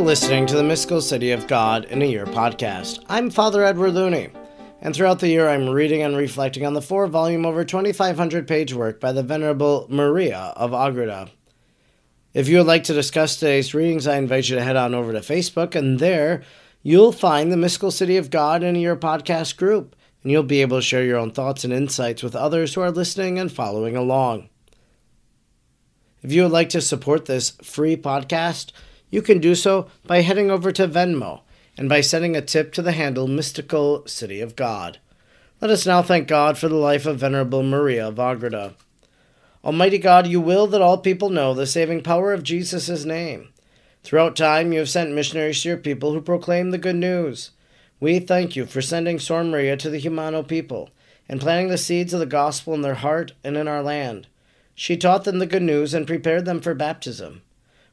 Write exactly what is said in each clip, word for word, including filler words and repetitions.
are listening to the Mystical City of God in a Year podcast. I'm Father Edward Looney, and throughout the year I'm reading and reflecting on the four-volume, over twenty-five hundred page work by the Venerable Maria of Agreda. If you would like to discuss today's readings, I invite you to head on over to Facebook, and there you'll find the Mystical City of God in a Year podcast group, and you'll be able to share your own thoughts and insights with others who are listening and following along. If you would like to support this free podcast, you can do so by heading over to Venmo and by sending a tip to the handle Mystical City of God. Let us now thank God for the life of Venerable Maria of Agreda. Almighty God, you will that all people know the saving power of Jesus' name. Throughout time, you have sent missionaries to your people who proclaim the good news. We thank you for sending Sor Maria to the Humano people and planting the seeds of the gospel in their heart and in our land. She taught them the good news and prepared them for baptism.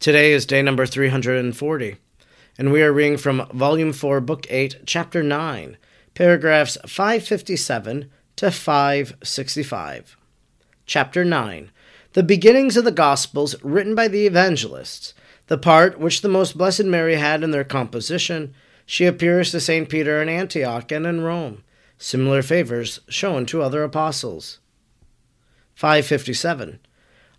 Today is day number three hundred forty, and we are reading from Volume four, Book eight, Chapter nine, paragraphs five fifty-seven to five sixty-five. Chapter nine, the beginnings of the Gospels written by the Evangelists, the part which the Most Blessed Mary had in their composition. She appears to Saint Peter in Antioch and in Rome, similar favors shown to other apostles. five fifty-seven.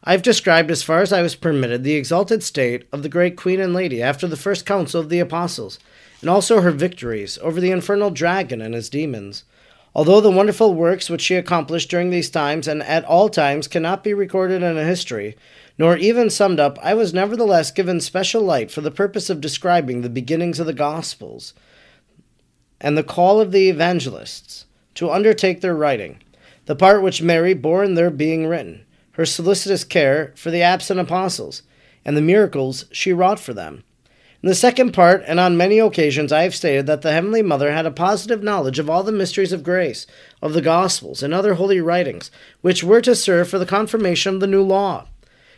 I have described as far as I was permitted the exalted state of the great Queen and Lady after the first council of the apostles, and also her victories over the infernal dragon and his demons. Although the wonderful works which she accomplished during these times and at all times cannot be recorded in a history, nor even summed up, I was nevertheless given special light for the purpose of describing the beginnings of the Gospels and the call of the evangelists to undertake their writing, the part which Mary bore in their being written, her solicitous care for the absent apostles, and the miracles she wrought for them. In the second part, and on many occasions, I have stated that the Heavenly Mother had a positive knowledge of all the mysteries of grace, of the Gospels, and other holy writings, which were to serve for the confirmation of the new law.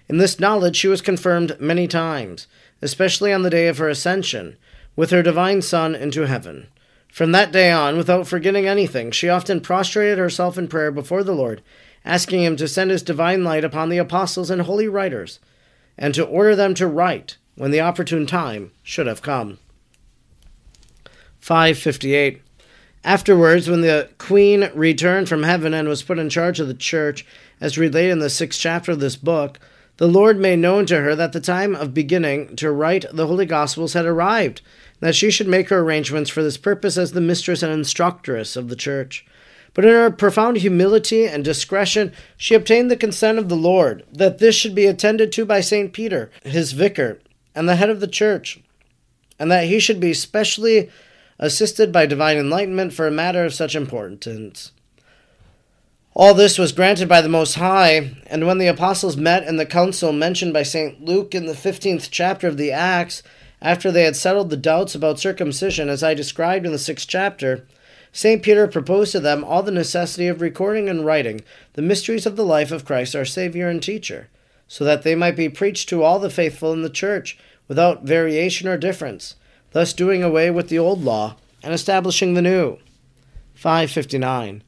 In this knowledge she was confirmed many times, especially on the day of her ascension, with her divine Son into heaven. From that day on, without forgetting anything, she often prostrated herself in prayer before the Lord, asking him to send his divine light upon the apostles and holy writers, and to order them to write when the opportune time should have come. five fifty-eight. Afterwards, when the Queen returned from heaven and was put in charge of the Church, as related in the sixth chapter of this book, the Lord made known to her that the time of beginning to write the Holy Gospels had arrived, and that she should make her arrangements for this purpose as the mistress and instructress of the Church. But in her profound humility and discretion, she obtained the consent of the Lord, that this should be attended to by Saint Peter, his vicar, and the head of the Church, and that he should be specially assisted by divine enlightenment for a matter of such importance. All this was granted by the Most High, and when the apostles met in the council mentioned by Saint Luke in the fifteenth chapter of the Acts, after they had settled the doubts about circumcision, as I described in the sixth chapter, Saint Peter proposed to them all the necessity of recording and writing the mysteries of the life of Christ our Savior and Teacher, so that they might be preached to all the faithful in the Church, without variation or difference, thus doing away with the old law and establishing the new. five fifty-nine.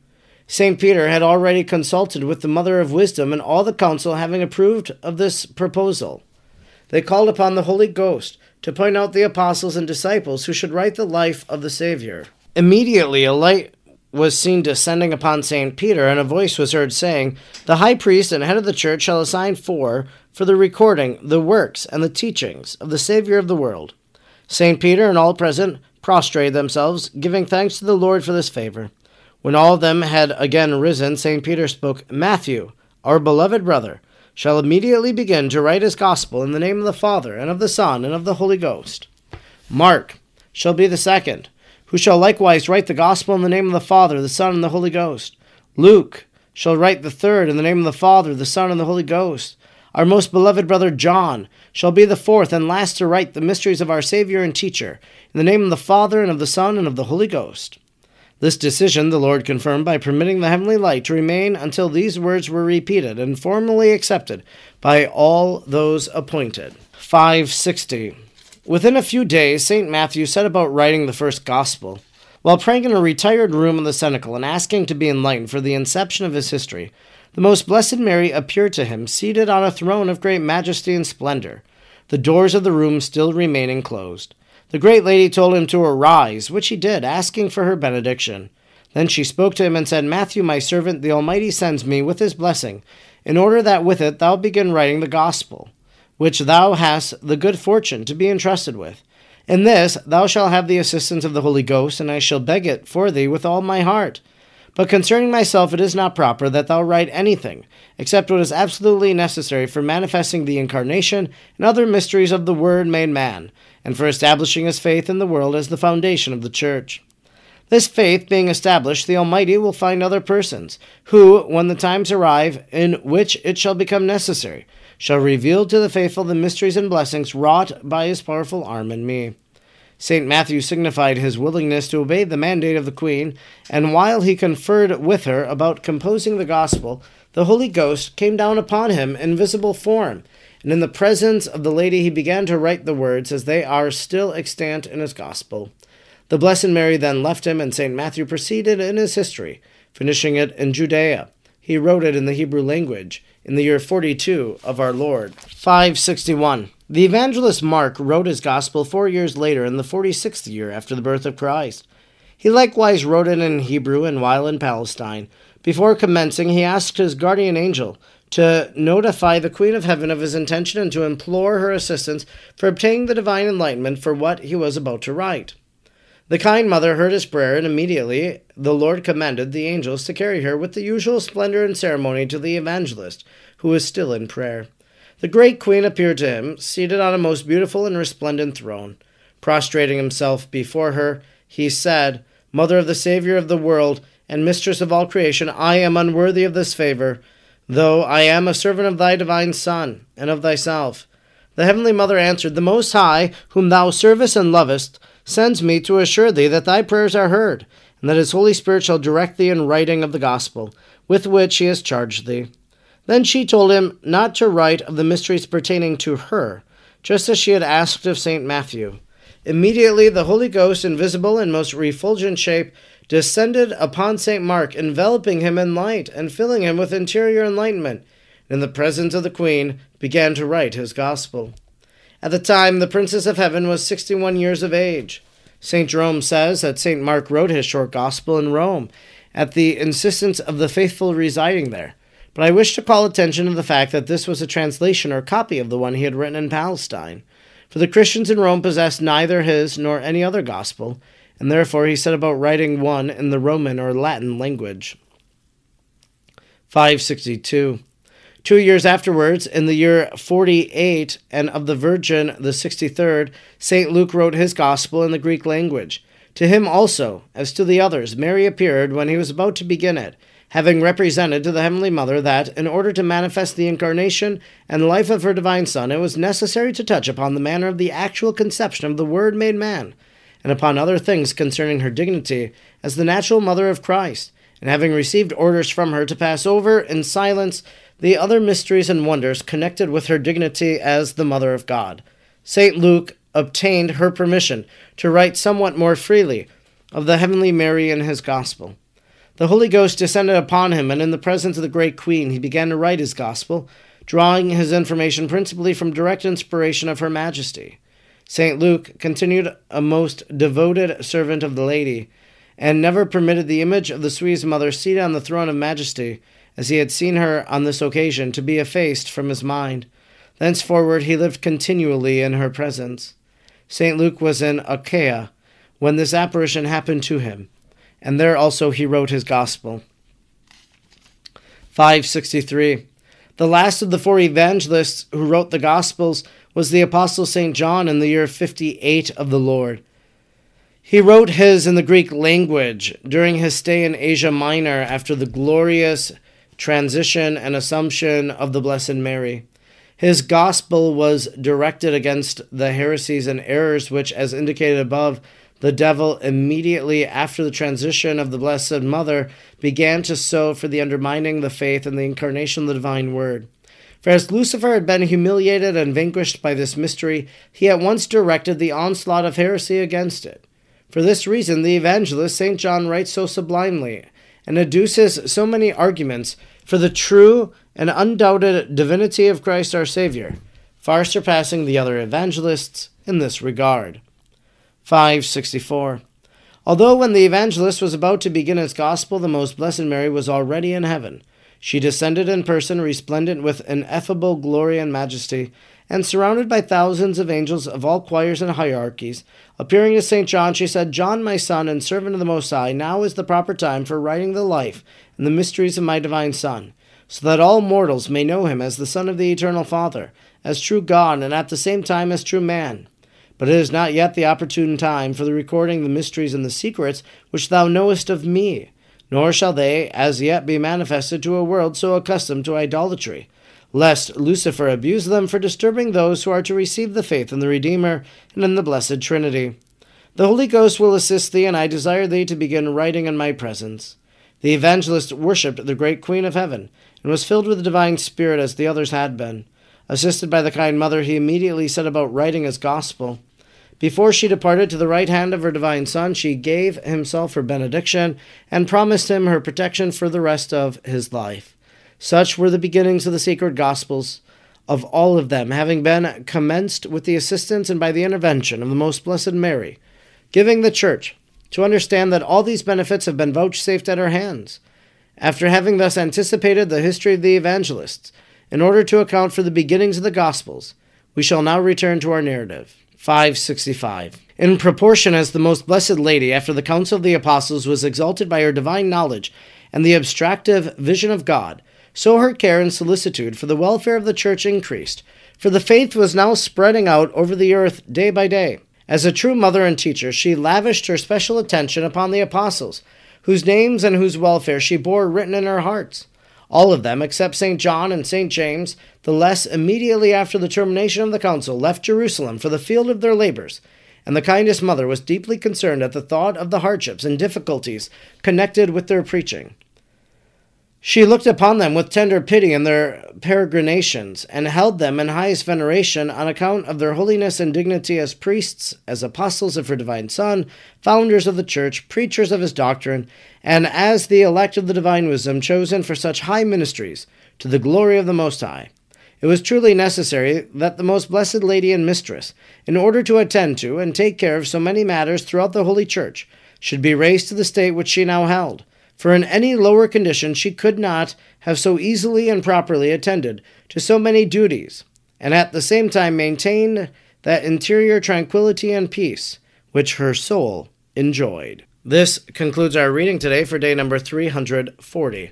Saint Peter had already consulted with the Mother of Wisdom, and all the council having approved of this proposal, they called upon the Holy Ghost to point out the apostles and disciples who should write the life of the Savior. Immediately a light was seen descending upon Saint Peter, and a voice was heard saying, "The high priest and head of the Church shall assign four for the recording, the works, and the teachings of the Savior of the world." Saint Peter and all present prostrated themselves, giving thanks to the Lord for this favor. When all of them had again risen, Saint Peter spoke, "Matthew, our beloved brother, shall immediately begin to write his gospel in the name of the Father, and of the Son, and of the Holy Ghost. Mark shall be the second, who shall likewise write the gospel in the name of the Father, the Son, and the Holy Ghost. Luke shall write the third in the name of the Father, the Son, and the Holy Ghost. Our most beloved brother John shall be the fourth and last to write the mysteries of our Savior and Teacher, in the name of the Father, and of the Son, and of the Holy Ghost. This decision the Lord confirmed by permitting the heavenly light to remain until these words were repeated and formally accepted by all those appointed. five sixty. Within a few days, Saint Matthew set about writing the first gospel. While praying in a retired room in the cenacle and asking to be enlightened for the inception of his history, the Most Blessed Mary appeared to him seated on a throne of great majesty and splendor, the doors of the room still remaining closed. The great lady told him to arise, which he did, asking for her benediction. Then she spoke to him and said, Matthew, my servant, the Almighty sends me with his blessing, in order that with it thou begin writing the gospel, which thou hast the good fortune to be entrusted with. In this thou shalt have the assistance of the Holy Ghost, and I shall beg it for thee with all my heart. But concerning myself it is not proper that thou write anything, except what is absolutely necessary for manifesting the Incarnation and other mysteries of the Word made man, and for establishing his faith in the world as the foundation of the Church. This faith being established, the Almighty will find other persons, who, when the times arrive in which it shall become necessary, shall reveal to the faithful the mysteries and blessings wrought by his powerful arm in me. Saint Matthew signified his willingness to obey the mandate of the Queen, and while he conferred with her about composing the Gospel, the Holy Ghost came down upon him in visible form, and in the presence of the lady he began to write the words as they are still extant in his Gospel. The Blessed Mary then left him, and Saint Matthew proceeded in his history, finishing it in Judea. He wrote it in the Hebrew language, in the year forty-two of our Lord. five sixty-one. The evangelist Mark wrote his gospel four years later, in the forty-sixth year after the birth of Christ. He likewise wrote it in Hebrew, and while in Palestine, before commencing, he asked his guardian angel to notify the Queen of Heaven of his intention and to implore her assistance for obtaining the divine enlightenment for what he was about to write. The kind mother heard his prayer, and immediately the Lord commanded the angels to carry her with the usual splendor and ceremony to the evangelist, who was still in prayer. The great Queen appeared to him, seated on a most beautiful and resplendent throne. Prostrating himself before her, he said, Mother of the Savior of the world, and mistress of all creation, I am unworthy of this favor, though I am a servant of thy divine Son, and of thyself. The heavenly mother answered, The Most High, whom thou servest and lovest, sends me to assure thee that thy prayers are heard, and that his Holy Spirit shall direct thee in writing of the gospel, with which he has charged thee. Then she told him not to write of the mysteries pertaining to her, just as she had asked of Saint Matthew. Immediately the Holy Ghost, in visible and most refulgent shape, descended upon Saint Mark, enveloping him in light and filling him with interior enlightenment, and in the presence of the Queen began to write his gospel. At the time, the Princess of Heaven was sixty-one years of age. Saint Jerome says that Saint Mark wrote his short gospel in Rome, at the insistence of the faithful residing there. But I wish to call attention to the fact that this was a translation or copy of the one he had written in Palestine. For the Christians in Rome possessed neither his nor any other gospel, and therefore he set about writing one in the Roman or Latin language. five sixty-two. Two years afterwards, in the year forty-eight, and of the Virgin the sixty-third, Saint Luke wrote his gospel in the Greek language. To him also, as to the others, Mary appeared when he was about to begin it, having represented to the Heavenly Mother that, in order to manifest the Incarnation and life of her Divine Son, it was necessary to touch upon the manner of the actual conception of the Word made man, and upon other things concerning her dignity as the natural Mother of Christ, and having received orders from her to pass over, in silence, the other mysteries and wonders connected with her dignity as the Mother of God. Saint Luke obtained her permission to write somewhat more freely of the Heavenly Mary in his Gospel. The Holy Ghost descended upon him, and in the presence of the Great Queen he began to write his Gospel, drawing his information principally from direct inspiration of Her Majesty. Saint Luke continued a most devoted servant of the Lady, and never permitted the image of the sweet mother seated on the throne of majesty, as he had seen her on this occasion, to be effaced from his mind. Thenceforward he lived continually in her presence. Saint Luke was in Achaia when this apparition happened to him, and there also he wrote his gospel. five sixty-three. The last of the four evangelists who wrote the gospels was the apostle Saint John in the year fifty-eight of the Lord. He wrote his in the Greek language during his stay in Asia Minor after the glorious transition and assumption of the Blessed Mary. His gospel was directed against the heresies and errors which, as indicated above, the devil, immediately after the transition of the Blessed Mother, began to sow for the undermining the faith and the incarnation of the divine word. For as Lucifer had been humiliated and vanquished by this mystery, he at once directed the onslaught of heresy against it. For this reason, the evangelist Saint John writes so sublimely, and adduces so many arguments for the true and undoubted divinity of Christ our Savior, far surpassing the other evangelists in this regard. five sixty-four. Although when the evangelist was about to begin his gospel, the most blessed Mary was already in heaven. She descended in person, resplendent with ineffable glory and majesty, and surrounded by thousands of angels of all choirs and hierarchies. Appearing to Saint John, she said, "John, my son, and servant of the Most High, now is the proper time for writing the life and the mysteries of my divine Son, so that all mortals may know him as the Son of the Eternal Father, as true God, and at the same time as true man. But it is not yet the opportune time for the recording the mysteries and the secrets which thou knowest of me, nor shall they as yet be manifested to a world so accustomed to idolatry, lest Lucifer abuse them for disturbing those who are to receive the faith in the Redeemer and in the Blessed Trinity. The Holy Ghost will assist thee, and I desire thee to begin writing in my presence." The evangelist worshipped the great Queen of Heaven, and was filled with the divine spirit as the others had been. Assisted by the kind mother, he immediately set about writing his gospel. Before she departed to the right hand of her divine Son, she gave himself her benediction and promised him her protection for the rest of his life. Such were the beginnings of the sacred gospels, of all of them having been commenced with the assistance and by the intervention of the Most Blessed Mary, giving the Church to understand that all these benefits have been vouchsafed at her hands. After having thus anticipated the history of the evangelists, in order to account for the beginnings of the Gospels, we shall now return to our narrative. five sixty-five. In proportion as the Most Blessed Lady, after the Council of the Apostles, was exalted by her divine knowledge and the abstractive vision of God, so her care and solicitude for the welfare of the Church increased, for the faith was now spreading out over the earth day by day. As a true mother and teacher, she lavished her special attention upon the apostles, whose names and whose welfare she bore written in her hearts. All of them, except Saint John and Saint James, the less immediately after the termination of the council, left Jerusalem for the field of their labors, and the kindest mother was deeply concerned at the thought of the hardships and difficulties connected with their preaching. She looked upon them with tender pity in their peregrinations, and held them in highest veneration on account of their holiness and dignity as priests, as apostles of her divine Son, founders of the Church, preachers of his doctrine, and as the elect of the divine wisdom, chosen for such high ministries, to the glory of the Most High. It was truly necessary that the Most Blessed Lady and Mistress, in order to attend to and take care of so many matters throughout the Holy Church, should be raised to the state which she now held. For in any lower condition she could not have so easily and properly attended to so many duties, and at the same time maintained that interior tranquility and peace which her soul enjoyed. This concludes our reading today for day number three hundred forty.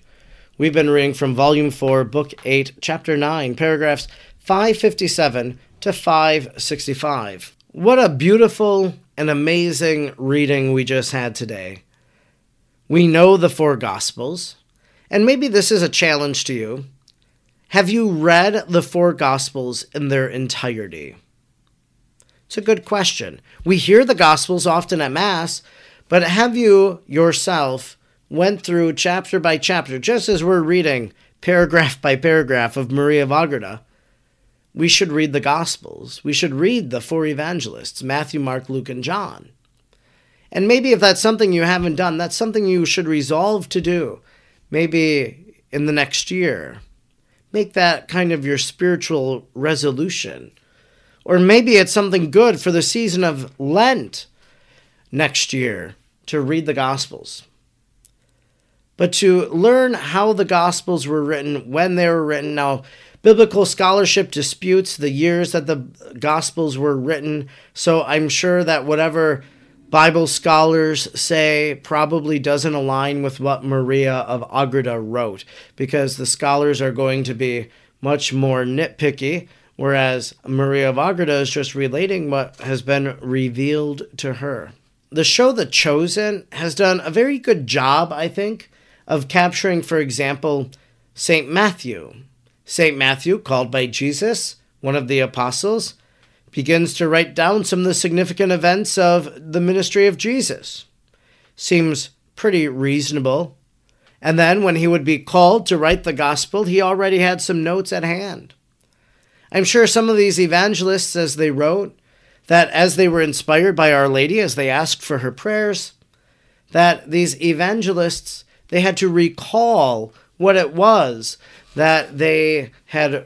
We've been reading from Volume four, Book eight, Chapter nine, paragraphs five fifty-seven to five sixty-five. What a beautiful and amazing reading we just had today. We know the four Gospels, and maybe this is a challenge to you. Have you read the four Gospels in their entirety? It's a good question. We hear the Gospels often at Mass, but have you yourself went through chapter by chapter, just as we're reading paragraph by paragraph of Maria of Agreda? We should read the Gospels. We should read the four evangelists, Matthew, Mark, Luke, and John. And maybe if that's something you haven't done, that's something you should resolve to do. Maybe in the next year. Make that kind of your spiritual resolution. Or maybe it's something good for the season of Lent next year to read the Gospels. But to learn how the Gospels were written, when they were written. Now, biblical scholarship disputes the years that the Gospels were written. So I'm sure that whatever Bible scholars say probably doesn't align with what Maria of Agreda wrote, because the scholars are going to be much more nitpicky, whereas Maria of Agreda is just relating what has been revealed to her. The show The Chosen has done a very good job, I think, of capturing, for example, Saint Matthew, Saint Matthew, called by Jesus, one of the apostles, begins to write down some of the significant events of the ministry of Jesus. Seems pretty reasonable. And then when he would be called to write the gospel, he already had some notes at hand. I'm sure some of these evangelists, as they wrote, that as they were inspired by Our Lady, as they asked for her prayers, that these evangelists, they had to recall what it was that they had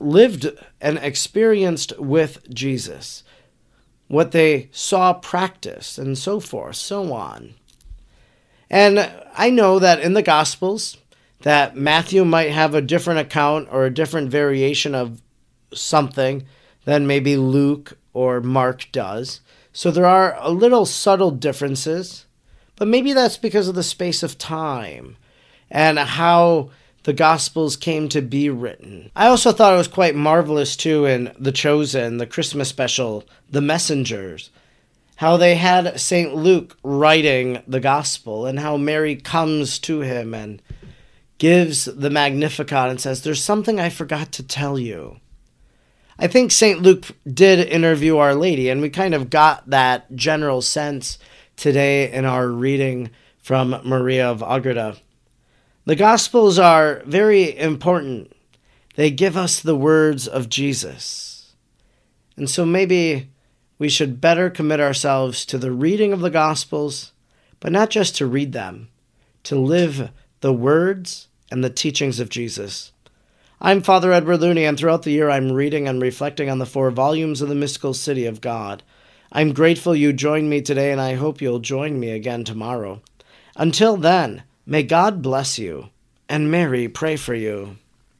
lived and experienced with Jesus, what they saw practiced, and so forth, so on. And I know that in the Gospels, that Matthew might have a different account or a different variation of something than maybe Luke or Mark does. So there are a little subtle differences, but maybe that's because of the space of time and how the Gospels came to be written. I also thought it was quite marvelous, too, in The Chosen, the Christmas special, The Messengers, how they had Saint Luke writing the Gospel and how Mary comes to him and gives the Magnificat and says, "There's something I forgot to tell you." I think Saint Luke did interview Our Lady, and we kind of got that general sense today in our reading from Maria of Agreda. The Gospels are very important. They give us the words of Jesus. And so maybe we should better commit ourselves to the reading of the Gospels, but not just to read them, to live the words and the teachings of Jesus. I'm Father Edward Looney, and throughout the year I'm reading and reflecting on the four volumes of the Mystical City of God. I'm grateful you joined me today, and I hope you'll join me again tomorrow. Until then, may God bless you, and Mary pray for you.